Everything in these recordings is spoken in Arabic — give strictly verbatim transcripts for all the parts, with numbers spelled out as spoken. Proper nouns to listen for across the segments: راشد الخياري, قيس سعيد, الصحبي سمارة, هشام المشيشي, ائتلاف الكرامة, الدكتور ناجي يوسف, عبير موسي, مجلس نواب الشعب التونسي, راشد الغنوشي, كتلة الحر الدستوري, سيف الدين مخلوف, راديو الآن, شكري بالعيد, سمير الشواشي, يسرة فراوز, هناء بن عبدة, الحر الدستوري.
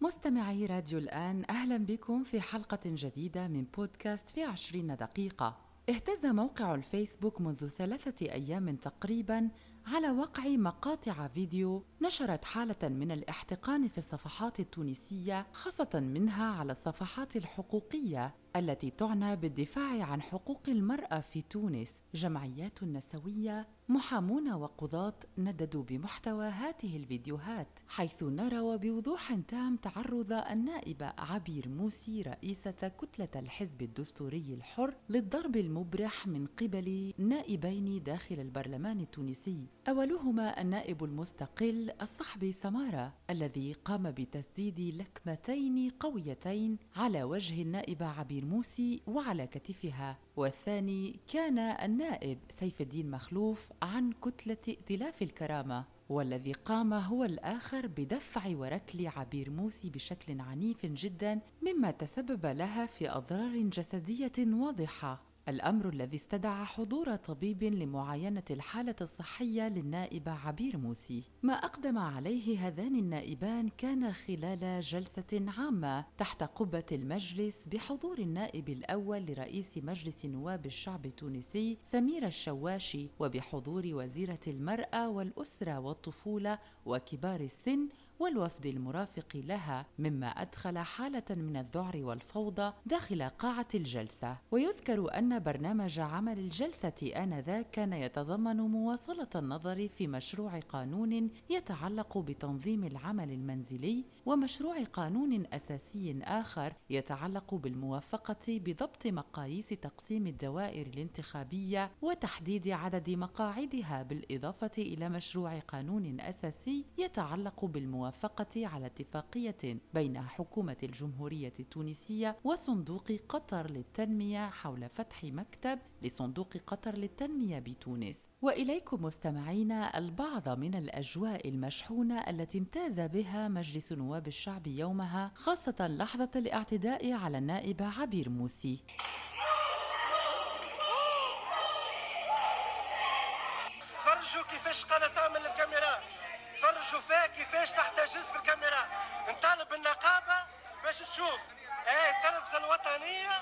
مستمعي راديو الآن، أهلا بكم في حلقة جديدة من بودكاست في عشرين دقيقة. اهتز موقع الفيسبوك منذ ثلاثة أيام تقريباً على وقع مقاطع فيديو نشرت حالة من الاحتقان في الصفحات التونسية، خاصة منها على الصفحات الحقوقية التي تعنى بالدفاع عن حقوق المرأة في تونس. جمعيات نسوية، محامون وقضاة نددوا بمحتوى هاته الفيديوهات، حيث نرى بوضوح تام تعرض النائبة عبير موسي رئيسة كتلة الحزب الدستوري الحر للضرب المبرح من قبل نائبين داخل البرلمان التونسي، أولهما النائب المستقل الصحبي سمارة الذي قام بتسديد لكمتين قويتين على وجه النائبة عبير موسي وعلى كتفها، والثاني كان النائب سيف الدين مخلوف عن كتلة ائتلاف الكرامة، والذي قام هو الآخر بدفع وركل عبير موسي بشكل عنيف جدا، مما تسبب لها في أضرار جسدية واضحة، الأمر الذي استدعى حضور طبيب لمعاينة الحالة الصحية للنائبة عبير موسي. ما أقدم عليه هذان النائبان كان خلال جلسة عامة تحت قبة المجلس بحضور النائب الأول لرئيس مجلس نواب الشعب التونسي سمير الشواشي، وبحضور وزيرة المرأة والأسرة والطفولة وكبار السن والوفد المرافق لها، مما أدخل حالة من الذعر والفوضى داخل قاعة الجلسة. ويذكر أن برنامج عمل الجلسة آنذاك كان يتضمن مواصلة النظر في مشروع قانون يتعلق بتنظيم العمل المنزلي، ومشروع قانون أساسي آخر يتعلق بالموافقة بضبط مقاييس تقسيم الدوائر الانتخابية وتحديد عدد مقاعدها، بالإضافة إلى مشروع قانون أساسي يتعلق بالموافقة الموافقة على اتفاقية بين حكومة الجمهورية التونسية وصندوق قطر للتنمية حول فتح مكتب لصندوق قطر للتنمية بتونس. وإليكم مستمعينا البعض من الأجواء المشحونة التي امتاز بها مجلس نواب الشعب يومها، خاصة لحظة الاعتداء على النائبة عبير موسي. فرجوا كيفاش قالت تعمل الكاميرا، تفرجوا فيها كيفاش تحتجز في الكاميرا. نطالب النقابه باش تشوف، ايه التلفزه الوطنيه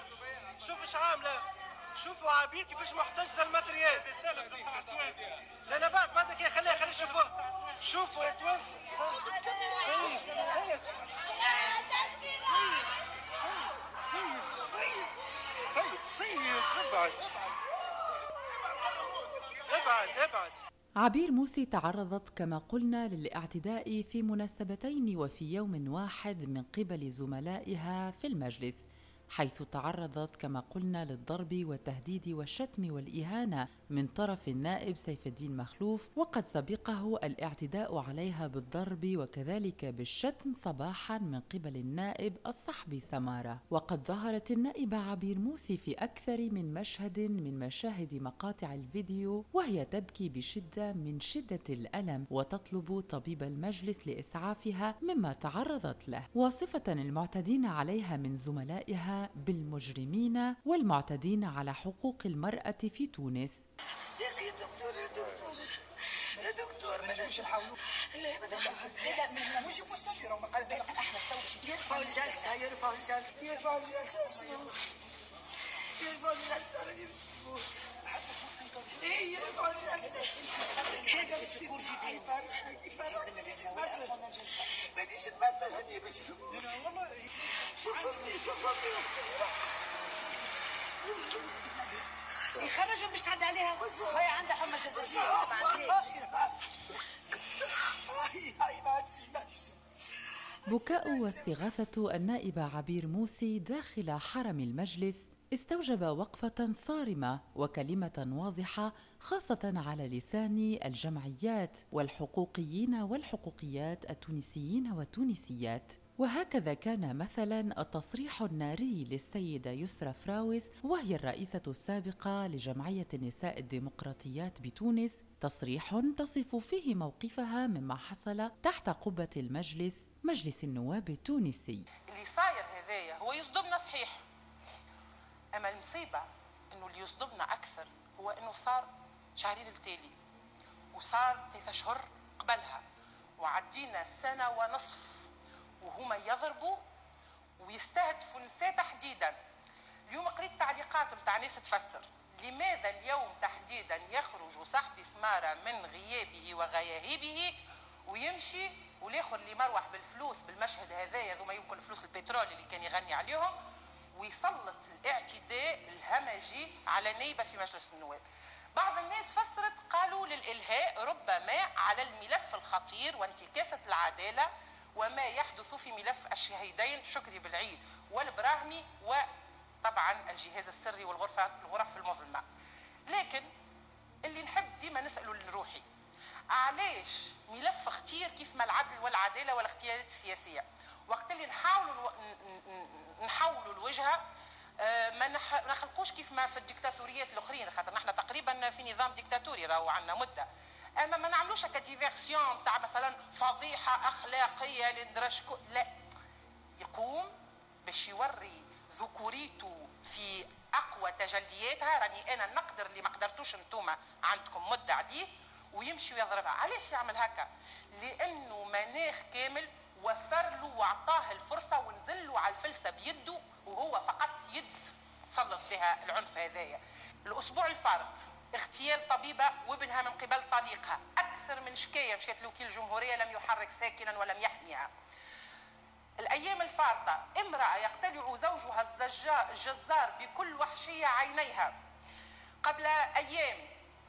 شوف اش عامله، شوفوا عبير كيفاش محتجزه الماتريال. لا لا بعد بعدك يا خليها خلي شوفوا شوفوا يتوزع ابعد ابعد ابعد. عبير موسي تعرضت كما قلنا للاعتداء في مناسبتين وفي يوم واحد من قبل زملائها في المجلس، حيث تعرضت كما قلنا للضرب والتهديد والشتم والإهانة من طرف النائب سيف الدين مخلوف، وقد سبقه الاعتداء عليها بالضرب وكذلك بالشتم صباحا من قبل النائب الصحبي سمارة. وقد ظهرت النائبة عبير موسي في أكثر من مشهد من مشاهد مقاطع الفيديو وهي تبكي بشدة من شدة الألم، وتطلب طبيب المجلس لإسعافها مما تعرضت له، واصفة المعتدين عليها من زملائها بالمجرمين والمعتدين على حقوق المرأة في تونس. يا دكتور يا دكتور يا دكتور ما تجيش نحاولوا، لا ما تجيش مش مستشير وما قال بالك احنا تو يرفعوا الجلسه يرفعوا الجلسه يرفعوا الجلسه يرفعوا الجلسه راني مش موت ايه يرفعوا الجلسه هذا الشيء يفرحني ما تجيش تمثل هني باش والله شوفني شوفني يخرجوا مش تعد عليها هي عندها حمى جسدية ما عندهاش. بكاء واستغاثة النائبة عبير موسي داخل حرم المجلس استوجب وقفة صارمة وكلمة واضحة، خاصة على لسان الجمعيات والحقوقيين والحقوقيات التونسيين والتونسيات. وهكذا كان مثلاً التصريح الناري للسيدة يسرة فراوز، وهي الرئيسة السابقة لجمعية النساء الديمقراطيات بتونس، تصريح تصف فيه موقفها مما حصل تحت قبة المجلس مجلس النواب التونسي. اللي صاير هذايا هو يصدمنا صحيح، أما المصيبة أنه اللي يصدمنا أكثر هو أنه صار شهرين التالي وصار ثلاثة شهر قبلها وعدينا سنة ونصف وهما يضربوا ويستهدفوا النساء تحديدا. اليوم قريت تعليقات متاع ناس تفسر لماذا اليوم تحديدا يخرج صحبي سمارة من غيابه وغياهبه ويمشي، والاخر اللي مروح بالفلوس بالمشهد هذايا ذوما يمكن فلوس البترول اللي كان يغني عليهم، ويسلط الاعتداء الهمجي على نيبه في مجلس النواب. بعض الناس فسرت قالوا للإلهاء ربما على الملف الخطير وانتكاسة العدالة وما يحدث في ملف الشهيدين شكري بالعيد والبراهمي وطبعا الجهاز السري والغرفة الغرف المظلمة. لكن اللي نحب ديما نسأله لروحي، علاش ملف خطير كيف ما العدل والعدالة والاختيارات السياسية وقت اللي نحاولوا نحاولوا الوجهة ما نخلقوش كيف ما في الديكتاتوريات الاخرين، خاطر نحن تقريبا في نظام ديكتاتوري راهو عندنا مده، اما ما نعملوش هكا ديفيرسيون نتاع مثلا فضيحه اخلاقيه لندرش، لا يقوم باش يوري ذكوريته في اقوى تجلياتها، راني انا نقدر اللي ما قدرتوش انتوما عندكم مده عديد، ويمشي ويضربها. علاش يعمل هكا؟ لانه مناخ كامل وفر له واعطاه الفرصه ونزل له على الفلسه بيده، وهو فقط يد تسلط بها العنف هذايا. الاسبوع الفارط اغتيال طبيبه وابنها من قبل طليقها، اكثر من شكايه مشات لوكيل الجمهوريه لم يحرك ساكنا ولم يحميها. الايام الفارطه امراه يقتلع زوجها الجزار بكل وحشيه عينيها، قبل ايام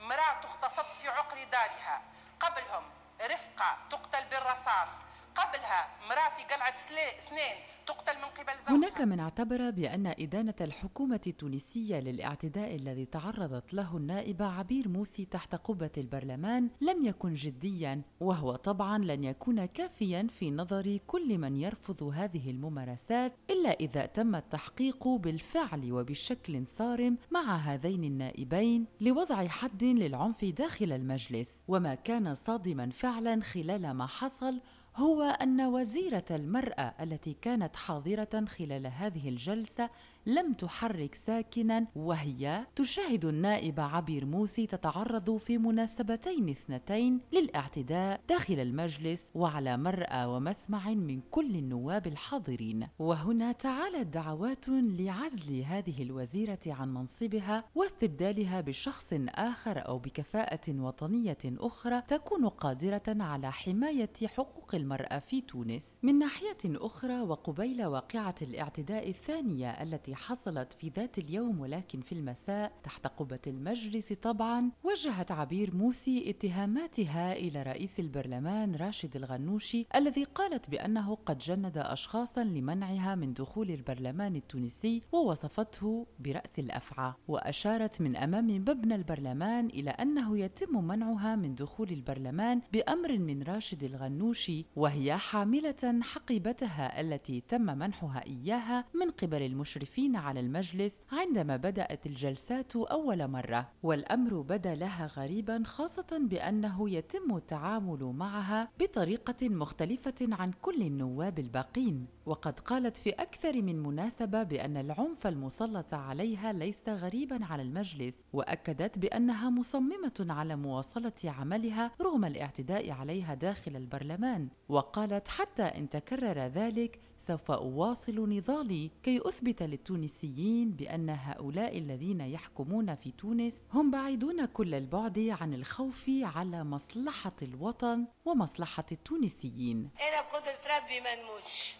امراه تغتصب في عقر دارها، قبلهم رفقه تقتل بالرصاص، قبلها امرأة في قلعة سنان تقتل من قبل زوجها. هناك من اعتبر بأن إدانة الحكومة التونسية للاعتداء الذي تعرضت له النائبة عبير موسي تحت قبة البرلمان لم يكن جديا، وهو طبعا لن يكون كافيا في نظر كل من يرفض هذه الممارسات إلا إذا تم التحقيق بالفعل وبشكل صارم مع هذين النائبين لوضع حد للعنف داخل المجلس. وما كان صادما فعلا خلال ما حصل هو أن وزيرة المرأة التي كانت حاضرة خلال هذه الجلسة لم تحرك ساكناً، وهي تشاهد النائبة عبير موسي تتعرض في مناسبتين اثنتين للاعتداء داخل المجلس وعلى مرأى ومسمع من كل النواب الحاضرين. وهنا تعالت دعوات لعزل هذه الوزيرة عن منصبها واستبدالها بشخص آخر أو بكفاءة وطنية أخرى تكون قادرة على حماية حقوق المرأة في تونس. من ناحية أخرى، وقبيل واقعة الاعتداء الثانية التي حصلت في ذات اليوم ولكن في المساء تحت قبة المجلس طبعا، وجهت عبير موسي اتهاماتها إلى رئيس البرلمان راشد الغنوشي الذي قالت بأنه قد جند أشخاصا لمنعها من دخول البرلمان التونسي ووصفته برأس الأفعى، وأشارت من أمام مبنى البرلمان إلى أنه يتم منعها من دخول البرلمان بأمر من راشد الغنوشي، وهي حاملة حقيبتها التي تم منحها إياها من قبل المشرفين على المجلس عندما بدأت الجلسات أول مرة. والأمر بدا لها غريبا، خاصة بأنه يتم التعامل معها بطريقة مختلفة عن كل النواب الباقين، وقد قالت في أكثر من مناسبة بأن العنف المسلط عليها ليس غريبا على المجلس، وأكدت بأنها مصممة على مواصلة عملها رغم الاعتداء عليها داخل البرلمان، وقالت حتى إن تكرر ذلك سوف أواصل نضالي كي أثبت للتونسيين بأن هؤلاء الذين يحكمون في تونس هم بعيدون كل البعد عن الخوف على مصلحة الوطن ومصلحة التونسيين. أنا بقدرة ربي ما نموتش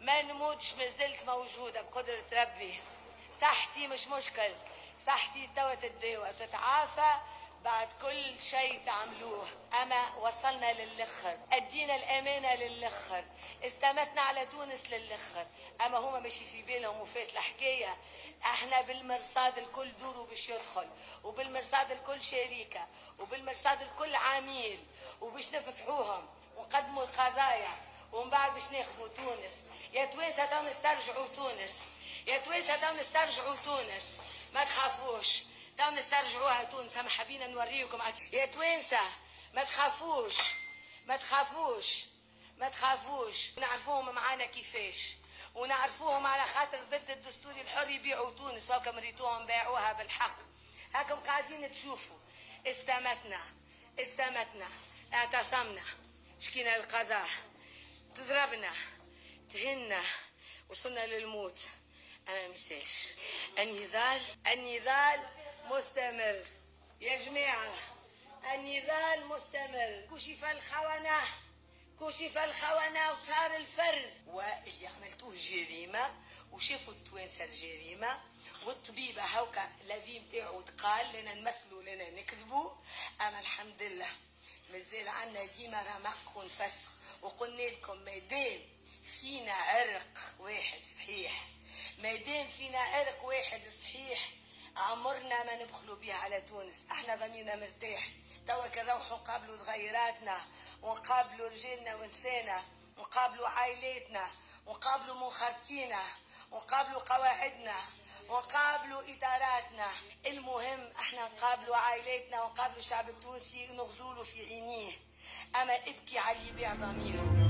ما نموتش ما زلت موجودة بقدرة ربي، صحتي مش مشكل، صحتي توا تداوى تتعافى بعد كل شيء تعملوه، أما وصلنا للآخر، أدينا الأمانة للآخر، استمتنا على تونس للآخر، أما هما ماشي في بالهم وفات الحكاية، احنا بالمرصاد الكل دوره باش يدخل، وبالمرصاد الكل شريكة، وبالمرصاد الكل عميل، وباش نفتحوهم ونقدموا القضايا، ومن بعد باش ناخذوا تونس، يا توانسة تو نسترجعوا تونس، يا توانسة تو نسترجعوا تونس، ما تخافوش. داو نسترجعوها تونس، ما حابين نوريكم يا توانسة، ما تخافوش ما تخافوش ما تخافوش، نعرفوهم معانا كيفاش، ونعرفوهم على خاطر ضد الدستوري الحر يبيعوا تونس، هاكا مريتوهم باعوها بالحق، هاكم قاعدين تشوفوا، استمتنا استمتنا اعتصمنا شكينا القضاء، تضربنا تهنا وصلنا للموت، أنا ما نساش. النضال النضال مستمر يا جماعة، النضال مستمر. كشف الخونة كشف الخونة وصار الفرز، واللي عملتوه جريمة وشافوا التوانسة الجريمة. والطبيبة هاوكا لافي نتاعو تقال لنا نمثلوا لنا نكذبوا، أما الحمد لله مازال عندنا ديما رمق ونفس. وقلنا لكم مادام فينا عرق واحد صحيح، مادام فينا عرق واحد صحيح، عمرنا ما نبخلوا بيه على تونس. احنا ضميرنا مرتاح، توا كي نروحوا نقابلوا صغيراتنا ونقابلوا رجالنا ونسانا ونقابلوا عائلاتنا ونقابلوا منخرطينا ونقابلوا قواعدنا ونقابلوا إداراتنا. المهم احنا نقابلوا عائلاتنا ونقابلوا الشعب التونسي ونغزوله في عينيه. أما ابكي علي بيع ضميره.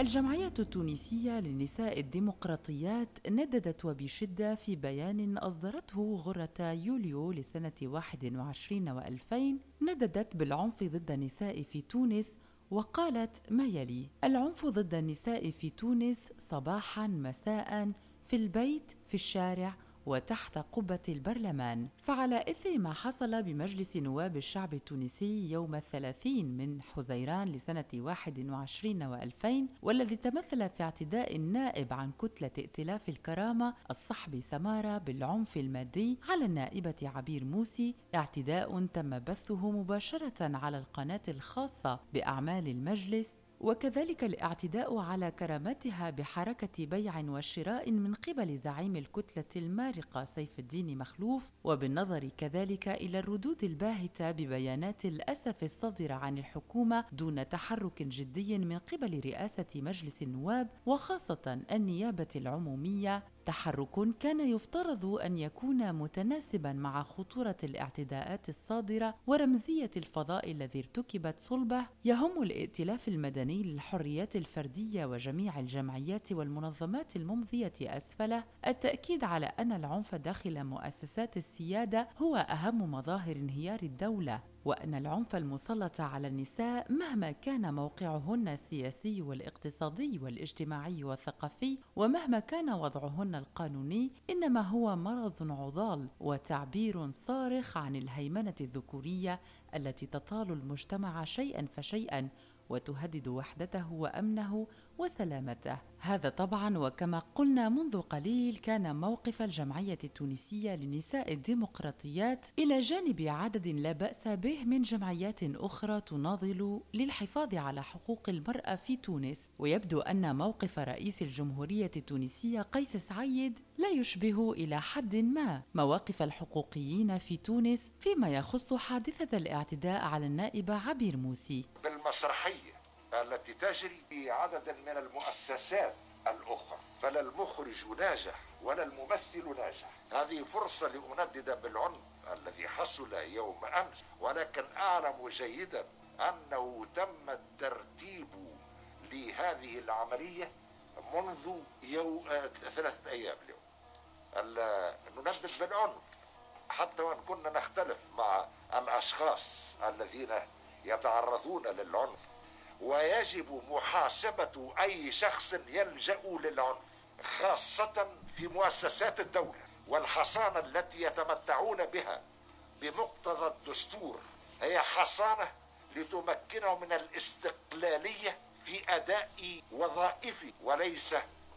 الجمعية التونسية للنساء الديمقراطيات نددت وبشدة في بيان أصدرته غرة يوليو لسنة واحد وعشرين وألفين، نددت بالعنف ضد النساء في تونس، وقالت ما يلي: العنف ضد النساء في تونس صباحاً مساءً، في البيت، في الشارع، وتحت قبة البرلمان. فعلى إثر ما حصل بمجلس نواب الشعب التونسي يوم الثلاثين من حزيران لسنة واحد وعشرين وألفين، والذي تمثل في اعتداء النائب عن كتلة ائتلاف الكرامة الصحبي سمارة بالعنف المادي على النائبة عبير موسي، اعتداء تم بثه مباشرة على القناة الخاصة بأعمال المجلس، وكذلك الاعتداء على كرامتها بحركة بيع وشراء من قبل زعيم الكتلة المارقة سيف الدين مخلوف، وبالنظر كذلك إلى الردود الباهتة ببيانات الأسف الصادرة عن الحكومة دون تحرك جدي من قبل رئاسة مجلس النواب وخاصة النيابة العمومية، تحرك كان يفترض أن يكون متناسباً مع خطورة الاعتداءات الصادرة ورمزية الفضاء الذي ارتكبت صلبه يهم الائتلاف المدني للحريات الفردية وجميع الجمعيات والمنظمات الممضية أسفله، التأكيد على أن العنف داخل مؤسسات السيادة هو أهم مظاهر انهيار الدولة، وأن العنف المسلط على النساء مهما كان موقعهن السياسي والاقتصادي والاجتماعي والثقافي، ومهما كان وضعهن القانوني، إنما هو مرض عضال وتعبير صارخ عن الهيمنة الذكورية التي تطال المجتمع شيئاً فشيئاً وتهدد وحدته وأمنه وسلامته. هذا طبعا وكما قلنا منذ قليل كان موقف الجمعية التونسية للنساء الديمقراطيات، إلى جانب عدد لا بأس به من جمعيات أخرى تناضل للحفاظ على حقوق المرأة في تونس. ويبدو أن موقف رئيس الجمهورية التونسية قيس سعيد لا يشبه إلى حد ما مواقف الحقوقيين في تونس فيما يخص حادثة الاعتداء على النائبة عبير موسي. بالمسرحية التي تجري في عدد من المؤسسات الأخرى، فلا المخرج ناجح ولا الممثل ناجح. هذه فرصة لأندد بالعنف الذي حصل يوم أمس، ولكن أعلم جيدا أنه تم الترتيب لهذه العملية منذ يوم ثلاثة أيام. اليوم ندد بالعنف حتى وإن كنا نختلف مع الأشخاص الذين يتعرضون للعنف، ويجب محاسبة أي شخص يلجأ للعنف، خاصة في مؤسسات الدولة. والحصانة التي يتمتعون بها بمقتضى الدستور هي حصانة لتمكنهم من الاستقلالية في أداء وظائفه، وليس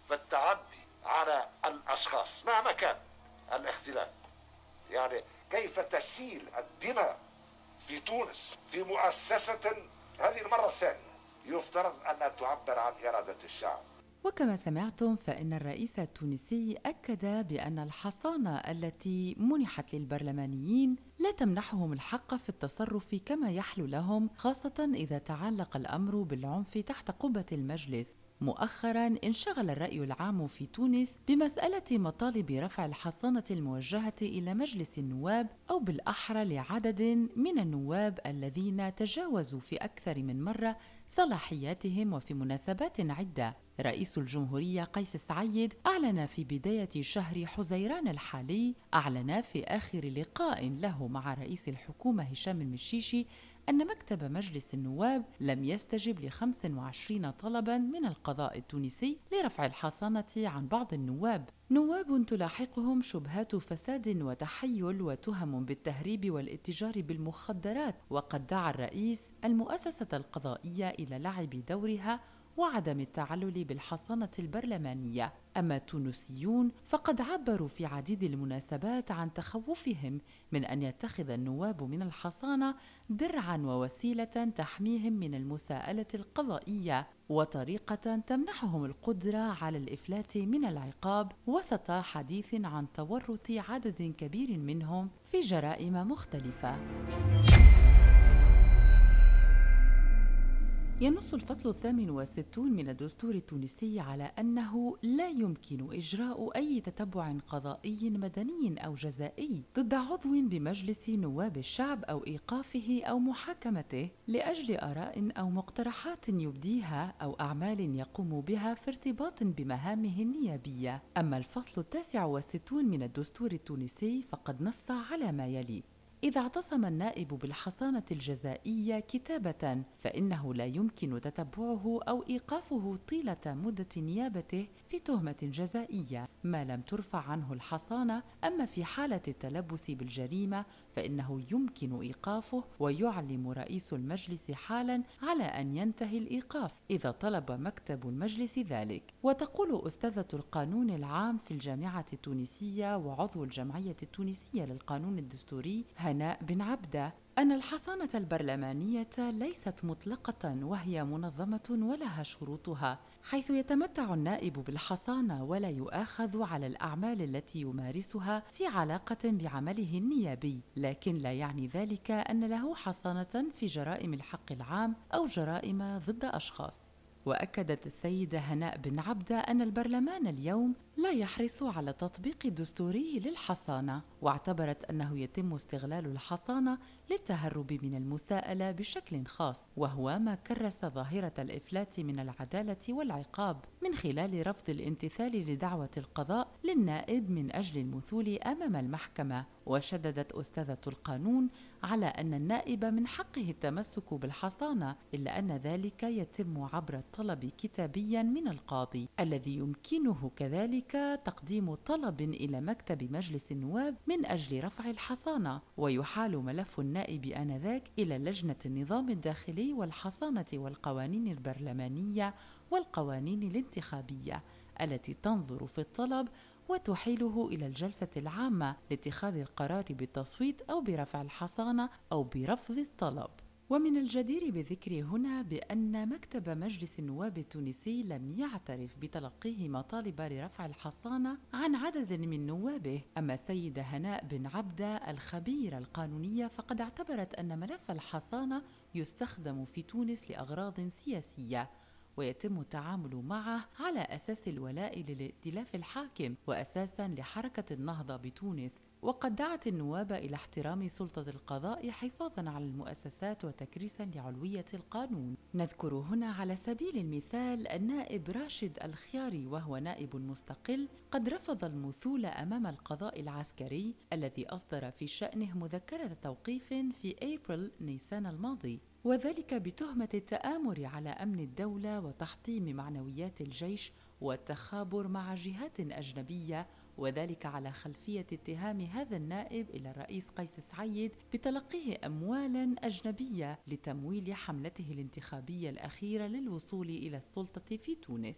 في التعدي على الأشخاص مهما كان الاختلاف. يعني كيف تسيل الدماء في تونس في مؤسسة هذه المرة الثانية يفترض أن تعبر عن إرادة الشعب. وكما سمعتم فإن الرئيس التونسي أكد بأن الحصانة التي منحت للبرلمانيين لا تمنحهم الحق في التصرف كما يحلو لهم، خاصة إذا تعلق الأمر بالعنف تحت قبة المجلس. مؤخراً انشغل الرأي العام في تونس بمسألة مطالب رفع الحصانة الموجهة إلى مجلس النواب، أو بالأحرى لعدد من النواب الذين تجاوزوا في أكثر من مرة صلاحياتهم وفي مناسبات عدة. رئيس الجمهورية قيس سعيد أعلن في بداية شهر حزيران الحالي، أعلن في آخر لقاء له مع رئيس الحكومة هشام المشيشي أن مكتب مجلس النواب لم يستجب لخمس وعشرين طلبا من القضاء التونسي لرفع الحصانة عن بعض النواب، نواب تلاحقهم شبهات فساد وتحيل وتهم بالتهريب والاتجار بالمخدرات، وقد دعا الرئيس المؤسسة القضائية إلى لعب دورها وعدم التعلل بالحصانة البرلمانية. أما التونسيون فقد عبروا في عديد المناسبات عن تخوفهم من أن يتخذ النواب من الحصانة درعاً ووسيلة تحميهم من المساءلة القضائية، وطريقة تمنحهم القدرة على الإفلات من العقاب، وسط حديث عن تورط عدد كبير منهم في جرائم مختلفة. ينص الفصل الثامن والستون من الدستور التونسي على أنه لا يمكن إجراء أي تتبع قضائي مدني أو جزائي ضد عضو بمجلس نواب الشعب أو إيقافه أو محاكمته لأجل آراء أو مقترحات يبديها أو أعمال يقوم بها في ارتباط بمهامه النيابية. أما الفصل التاسع والستون من الدستور التونسي فقد نص على ما يلي: إذا اعتصم النائب بالحصانة الجزائية كتابة فإنه لا يمكن تتبعه أو إيقافه طيلة مدة نيابته في تهمة جزائية ما لم ترفع عنه الحصانة، أما في حالة التلبس بالجريمة فإنه يمكن إيقافه، ويعلم رئيس المجلس حالا على أن ينتهي الإيقاف إذا طلب مكتب المجلس ذلك. وتقول أستاذة القانون العام في الجامعة التونسية وعضو الجمعية التونسية للقانون الدستوري هناء بن عبدة أن الحصانة البرلمانية ليست مطلقة، وهي منظمة ولها شروطها، حيث يتمتع النائب بالحصانة ولا يؤاخذ على الأعمال التي يمارسها في علاقة بعمله النيابي، لكن لا يعني ذلك أن له حصانة في جرائم الحق العام أو جرائم ضد أشخاص. وأكدت السيدة هناء بن عبدة أن البرلمان اليوم لا يحرص على تطبيق دستوري للحصانة، واعتبرت أنه يتم استغلال الحصانة للتهرب من المساءلة بشكل خاص، وهو ما كرس ظاهرة الإفلات من العدالة والعقاب من خلال رفض الامتثال لدعوة القضاء للنائب من أجل المثول أمام المحكمة. وشددت أستاذة القانون على أن النائب من حقه التمسك بالحصانة، إلا أن ذلك يتم عبر الطلب كتابيا من القاضي، الذي يمكنه كذلك تقديم طلب إلى مكتب مجلس النواب من أجل رفع الحصانة، ويحال ملف النائب آنذاك إلى لجنة النظام الداخلي والحصانة والقوانين البرلمانية والقوانين الانتخابية، التي تنظر في الطلب وتحيله إلى الجلسة العامة لاتخاذ القرار بالتصويت أو برفع الحصانة أو برفض الطلب. ومن الجدير بذكر هنا بأن مكتب مجلس النواب التونسي لم يعترف بتلقيه مطالب لرفع الحصانة عن عدد من نوابه. أما السيدة هناء بن عبدة الخبيرة القانونية فقد اعتبرت أن ملف الحصانة يستخدم في تونس لأغراض سياسية، ويتم التعامل معه على أساس الولاء للائتلاف الحاكم وأساساً لحركة النهضة بتونس، وقد دعت النواب إلى احترام سلطة القضاء حفاظاً على المؤسسات وتكريساً لعلوية القانون. نذكر هنا على سبيل المثال النائب راشد الخياري، وهو نائب مستقل قد رفض المثول أمام القضاء العسكري الذي أصدر في شأنه مذكرة توقيف في أبريل نيسان الماضي، وذلك بتهمة التآمر على أمن الدولة وتحطيم معنويات الجيش والتخابر مع جهات أجنبية، وذلك على خلفية اتهام هذا النائب إلى الرئيس قيس سعيد بتلقيه أموالاً أجنبية لتمويل حملته الانتخابية الأخيرة للوصول إلى السلطة في تونس.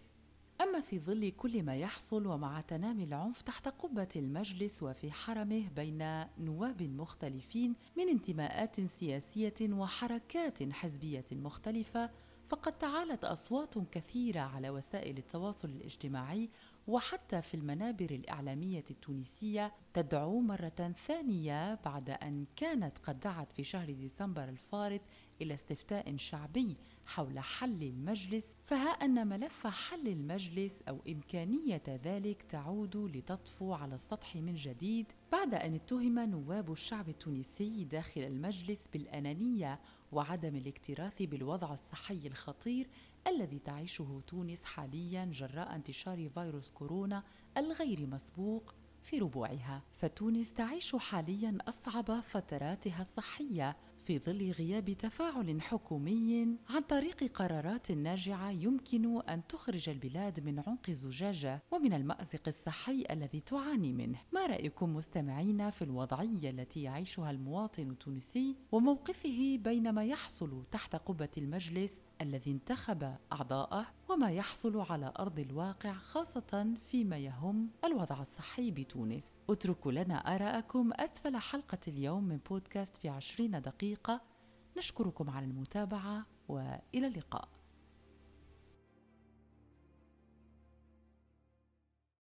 أما في ظل كل ما يحصل ومع تنامي العنف تحت قبة المجلس وفي حرمه بين نواب مختلفين من انتماءات سياسية وحركات حزبية مختلفة، فقد تعالت أصوات كثيرة على وسائل التواصل الاجتماعي وحتى في المنابر الإعلامية التونسية تدعو مرة ثانية بعد أن كانت قد دعت في شهر ديسمبر الفارط إلى استفتاء شعبي حول حل المجلس، فها أن ملف حل المجلس أو إمكانية ذلك تعود لتطفو على السطح من جديد بعد أن اتهم نواب الشعب التونسي داخل المجلس بالأنانية وعدم الاكتراث بالوضع الصحي الخطير الذي تعيشه تونس حالياً جراء انتشار فيروس كورونا الغير مسبوق في ربوعها. فتونس تعيش حالياً أصعب فتراتها الصحية، في ظل غياب تفاعل حكومي عن طريق قرارات ناجعة يمكن أن تخرج البلاد من عنق الزجاجة ومن المأزق الصحي الذي تعاني منه. ما رأيكم مستمعينا في الوضعية التي يعيشها المواطن التونسي وموقفه بينما يحصل تحت قبة المجلس الذي انتخب أعضاءه وما يحصل على أرض الواقع، خاصة فيما يهم الوضع الصحي بتونس؟ اتركوا لنا آراءكم أسفل حلقة اليوم من بودكاست في عشرين دقيقة. نشكركم على المتابعة وإلى اللقاء.